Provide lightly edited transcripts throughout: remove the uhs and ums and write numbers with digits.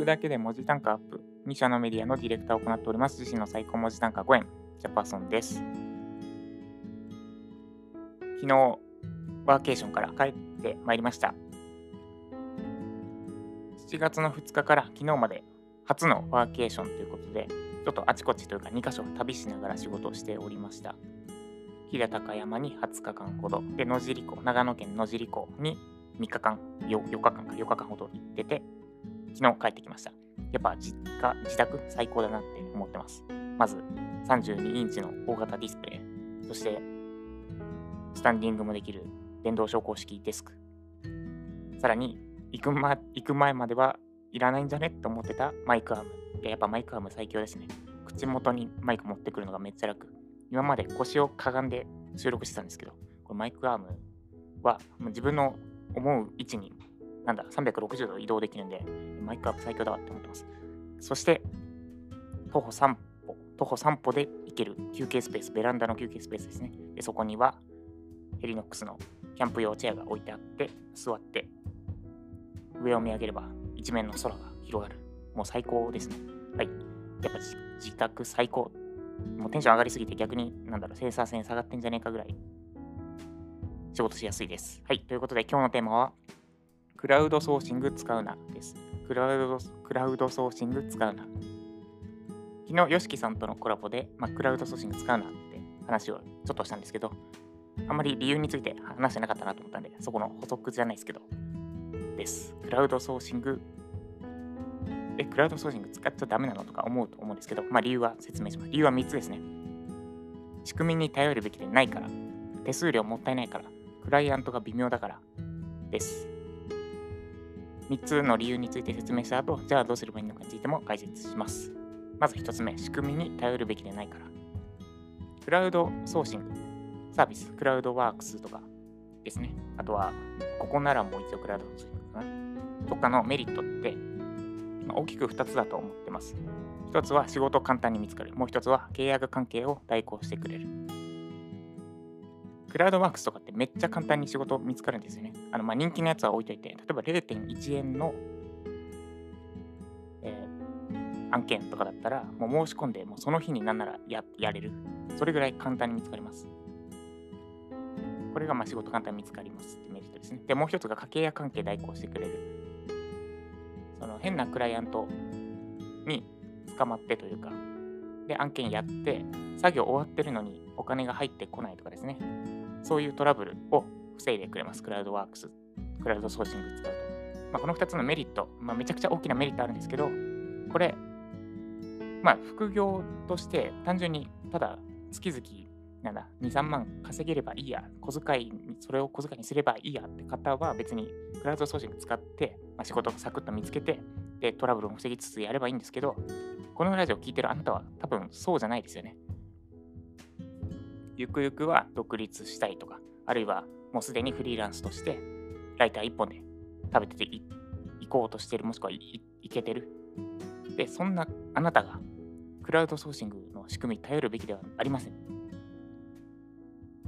くだけで文字単価アップ、2社のメディアのディレクターを行っております。自身の最高文字単価5円ジャパソンです。昨日ワーケーションから帰ってまいりました。7月の2日から昨日まで初のワーケーションということで、ちょっとあちこちというか2カ所旅しながら仕事をしておりました。飛騨高山に20日間ほどで、野尻湖、長野県野尻湖に4日間ほど行ってて、昨日帰ってきました。やっぱ自宅最高だなって思ってます。まず32インチの大型ディスプレイ、そしてスタンディングもできる電動昇降式デスク、さらに行く前まではいらないんじゃねって思ってたマイクアーム。やっぱマイクアーム最強ですね。口元にマイク持ってくるのがめっちゃ楽。今まで腰をかがんで収録してたんですけど、これマイクアームは自分の思う位置に360度移動できるんで、マイクアーム最強だわって思ってます。そして徒歩3歩で行ける休憩スペース、ベランダの休憩スペースですね。でそこにはヘリノックスのキャンプ用チェアが置いてあって、座って上を見上げれば一面の空が広がる。もう最高ですね。はい。やっぱ自宅最高。もうテンション上がりすぎて逆に生産性下がってんじゃねえかぐらい仕事しやすいです。はい。ということで今日のテーマはクラウドソーシング使うなです。クラウドソーシング使うな。昨日ヨシキさんとのコラボで、クラウドソーシング使うなって話をちょっとしたんですけど、あんまり理由について話してなかったなと思ったんで、そこの補足じゃないですけどです。クラウドソーシング使っちゃダメなのとか思うと思うんですけど、理由は説明します。理由は3つですね。仕組みに頼るべきでないから、手数料もったいないから、クライアントが微妙だからです。3つの理由について説明した後、じゃあどうすればいいのかについても解説します。まず1つ目、仕組みに頼るべきでないから。クラウドソーシング、サービス、クラウドワークスとかですね。あとは、ここならもう一度クラウドソーシングかなとかのメリットって、大きく2つだと思ってます。1つは仕事を簡単に見つかる。もう1つは契約関係を代行してくれる。クラウドワークスとかってめっちゃ簡単に仕事見つかるんですよね。人気のやつは置いといて、例えば 0.1 円の、案件とかだったら、もう申し込んで、もうその日になんなら やれる。それぐらい簡単に見つかります。これが仕事簡単に見つかりますってメリットですね。で、もう一つが家計や関係代行してくれる。変なクライアントに捕まってというか、で、案件やって、作業終わってるのにお金が入ってこないとかですね。そういうトラブルを防いでくれます。クラウドワークス、クラウドソーシング使うと。この2つのメリット、めちゃくちゃ大きなメリットあるんですけど、これ、副業として単純にただ月々、2,3 万稼げればいいや、それを小遣いにすればいいやって方は別にクラウドソーシング使って、仕事をサクッと見つけて、でトラブルを防ぎつつやればいいんですけど、このラジオを聞いてるあなたは多分そうじゃないですよね。ゆくゆくは独立したいとか、あるいはもうすでにフリーランスとしてライター一本で食べていこうとしてる、もしくは いけてる。で、そんなあなたがクラウドソーシングの仕組みに頼るべきではありません。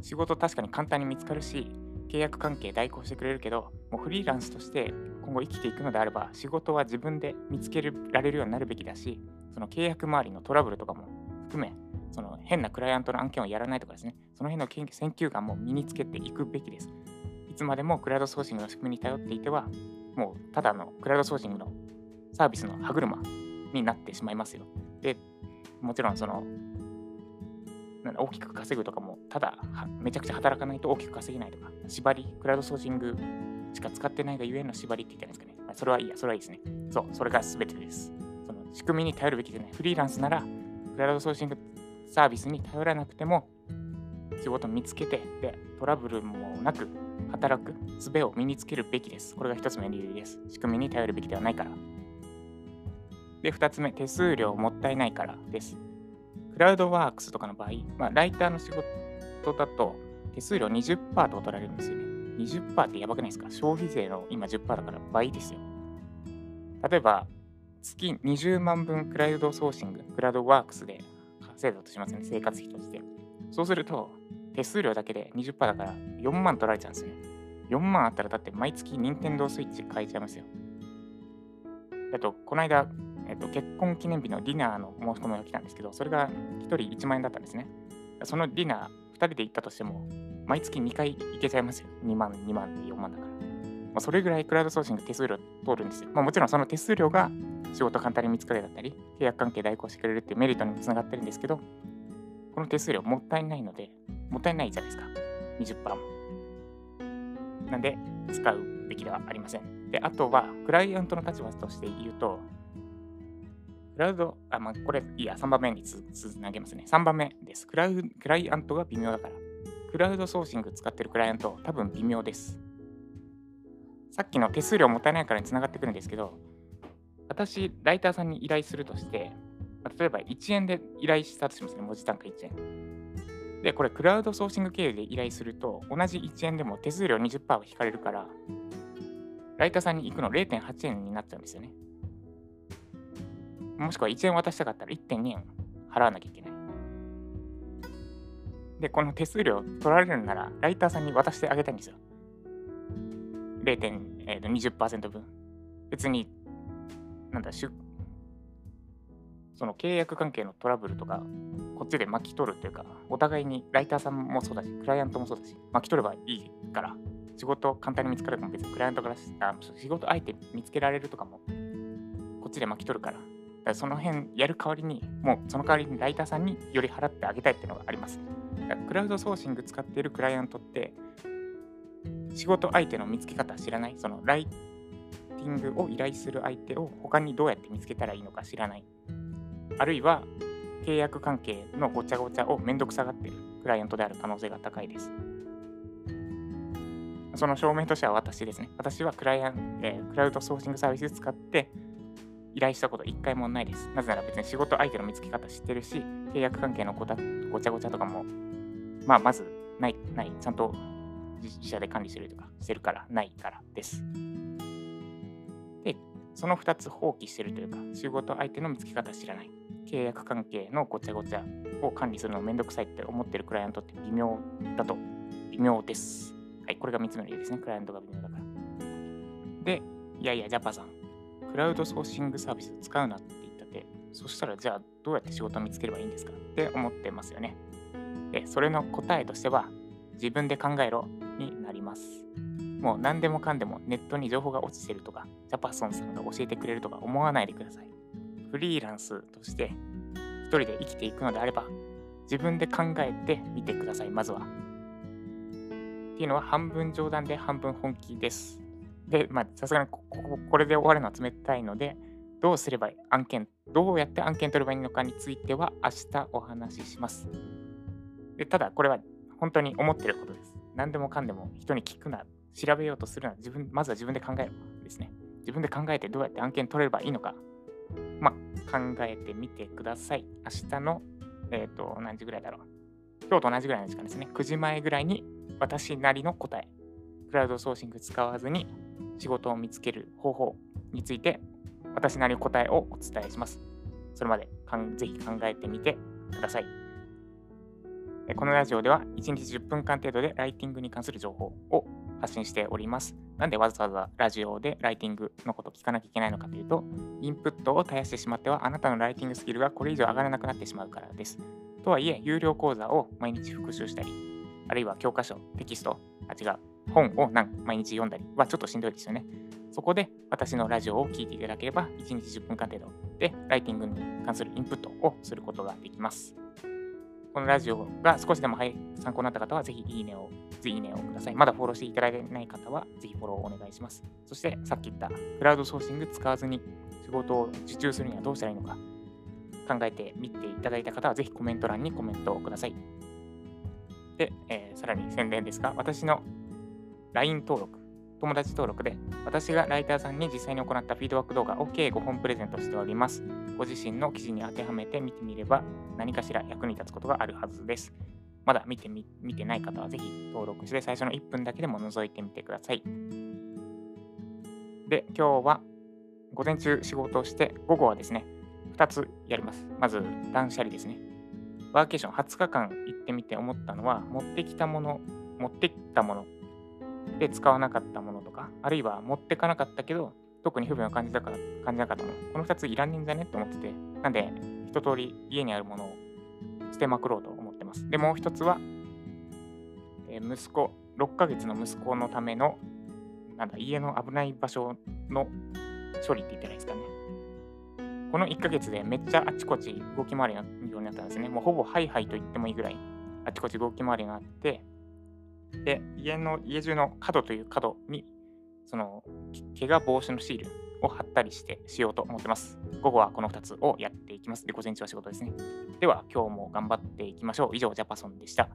仕事確かに簡単に見つかるし、契約関係代行してくれるけど、もうフリーランスとして今後生きていくのであれば、仕事は自分で見つけられるようになるべきだし、その契約周りのトラブルとかも含め、その変なクライアントの案件をやらないとかですね、その辺の選球眼も身につけていくべきです。いつまでもクラウドソーシングの仕組みに頼っていては、もうただのクラウドソーシングのサービスの歯車になってしまいますよ。で、もちろん大きく稼ぐとかも、ただめちゃくちゃ働かないと大きく稼げないとか、縛り、クラウドソーシングしか使ってないがゆえの縛りって言ったんですかね。それはいいですね。そう、それが全てです。その仕組みに頼るべきじゃない。フリーランスなら、クラウドソーシングサービスに頼らなくても、仕事を見つけて、で、トラブルもなく働く術を身につけるべきです。これが一つ目の理由です。仕組みに頼るべきではないから。で、二つ目、手数料もったいないからです。クラウドワークスとかの場合、ライターの仕事だと手数料 20% と取られるんですよね。20% ってやばくないですか？消費税の今 10% だから倍ですよ。例えば、月20万分クラウドソーシング、クラウドワークスで稼いだとしますよね。生活費として。そうすると、手数料だけで 20% だから4万取られちゃうんですよね。4万あったらだって毎月 Nintendo Switch 買えちゃいますよ。この間、結婚記念日のディナーの申し込みが来たんですけど、それが1人1万円だったんですね。そのディナー2人で行ったとしても毎月2回行けちゃいますよ。2万2万で4万だから、それぐらいクラウドソーシング手数料通るんですよ。もちろんその手数料が仕事簡単に見つかるだったり、契約関係代行してくれるっていうメリットにもつながってるんですけど、この手数料もったいないので、もったいないじゃないですか。20% も。なんで、使うべきではありません。で、あとは、クライアントの立場として言うと、クラウド、これ、いいや、3番目につなげますね。3番目です。クライアントが微妙だから。クラウドソーシング使ってるクライアント、多分微妙です。さっきの手数料もったいないからにつながってくるんですけど、私、ライターさんに依頼するとして、例えば1円で依頼したとしますね。文字単価1円。で、これクラウドソーシング経由で依頼すると、同じ1円でも手数料 20% は引かれるから、ライターさんに行くの 0.8 円になっちゃうんですよね。もしくは1円渡したかったら 1.2 円払わなきゃいけない。で、この手数料取られるなら、ライターさんに渡してあげたいんですよ。20% 分。別に、その契約関係のトラブルとか、こっちで巻き取るというか、お互いにライターさんもそうだし、クライアントもそうだし、巻き取ればいいから、仕事簡単に見つかるかも別に、クライアントから仕事相手見つけられるとかも、こっちで巻き取るから、だからその辺やる代わりに、もうその代わりにライターさんにより払ってあげたいっていうのがあります。だからクラウドソーシング使っているクライアントって、仕事相手の見つけ方知らない、そのライティングを依頼する相手を他にどうやって見つけたらいいのか知らない。あるいは契約関係のごちゃごちゃをめんどくさがっているクライアントである可能性が高いです。その証明としては私ですね。私はクラウドソーシングサービス使って依頼したこと一回もないです。なぜなら別に仕事相手の見つけ方知ってるし、契約関係のごちゃごちゃとかも、まずない、ちゃんと自社で管理してるとかしてるからないからです。で、その2つ放棄してるというか、仕事相手の見つけ方知らない、契約関係のごちゃごちゃを管理するのめんどくさいって思ってるクライアントって微妙です。はい、これが3つ目の理由ですね。クライアントが微妙だから。で、いやいや、ジャパさん、クラウドソーシングサービス使うなって言ったって、そしたらじゃあどうやって仕事を見つければいいんですかって思ってますよね。で、それの答えとしては、自分で考えろになります。もう何でもかんでもネットに情報が落ちてるとか、ジャパソンさんが教えてくれるとか思わないでください。フリーランスとして一人で生きていくのであれば、自分で考えてみてください、まずは。っていうのは半分冗談で半分本気です。で、さすがにこれで終わるのは冷たいので、どうやって案件取ればいいのかについては明日お話しします。で、ただこれは本当に思ってることです。何でもかんでも人に聞くな、調べようとするなら、まずは自分で考えるですね。自分で考えてどうやって案件取れればいいのか、考えてみてください。明日の、何時ぐらいだろう。今日と同じぐらいの時間ですね。9時前ぐらいに私なりの答え、クラウドソーシング使わずに仕事を見つける方法について、私なりの答えをお伝えします。それまでぜひ考えてみてください。このラジオでは1日10分間程度でライティングに関する情報を発信しております。なんでわざわざラジオでライティングのことを聞かなきゃいけないのかというと、インプットを絶やしてしまってはあなたのライティングスキルがこれ以上上がらなくなってしまうからです。とはいえ、有料講座を毎日復習したり、あるいは教科書、テキスト、本を毎日読んだりはちょっとしんどいですよね。そこで私のラジオを聞いていただければ、1日10分間程度でライティングに関するインプットをすることができます。このラジオが少しでも参考になった方は、ぜひいいねをください。まだフォローしていただいてない方は、ぜひフォローをお願いします。そして、さっき言った、クラウドソーシング使わずに仕事を受注するにはどうしたらいいのか、考えてみていただいた方は、ぜひコメント欄にコメントをください。で、さらに宣伝ですが、私の LINE 登録、友達登録で、私がライターさんに実際に行ったフィードバック動画を計5本プレゼントしております。ご自身の記事に当てはめて見てみれば何かしら役に立つことがあるはずです。まだ見てない方はぜひ登録して最初の1分だけでも覗いてみてください。で、今日は午前中仕事をして午後はですね、2つやります。まず断捨離ですね。ワーケーション20日間行ってみて思ったのは、持ってきたもので使わなかったものとか、あるいは持ってかなかったけど特に不便を感じなかったの。この2ついらんねんじゃねって思ってて、なんで一通り家にあるものを捨てまくろうと思ってます。でもう一つは、息子6ヶ月の息子のための家の危ない場所の処理って言ったらいいですかね。この1ヶ月でめっちゃあちこち動き回りのようになったんですね。もうほぼハイハイと言ってもいいぐらいあちこち動き回りがあって、で家中の角にその怪我防止のシールを貼ったりしようと思ってます。午後はこの2つをやっていきます。で午前中は仕事ですね。では今日も頑張っていきましょう。以上ジャパソンでした。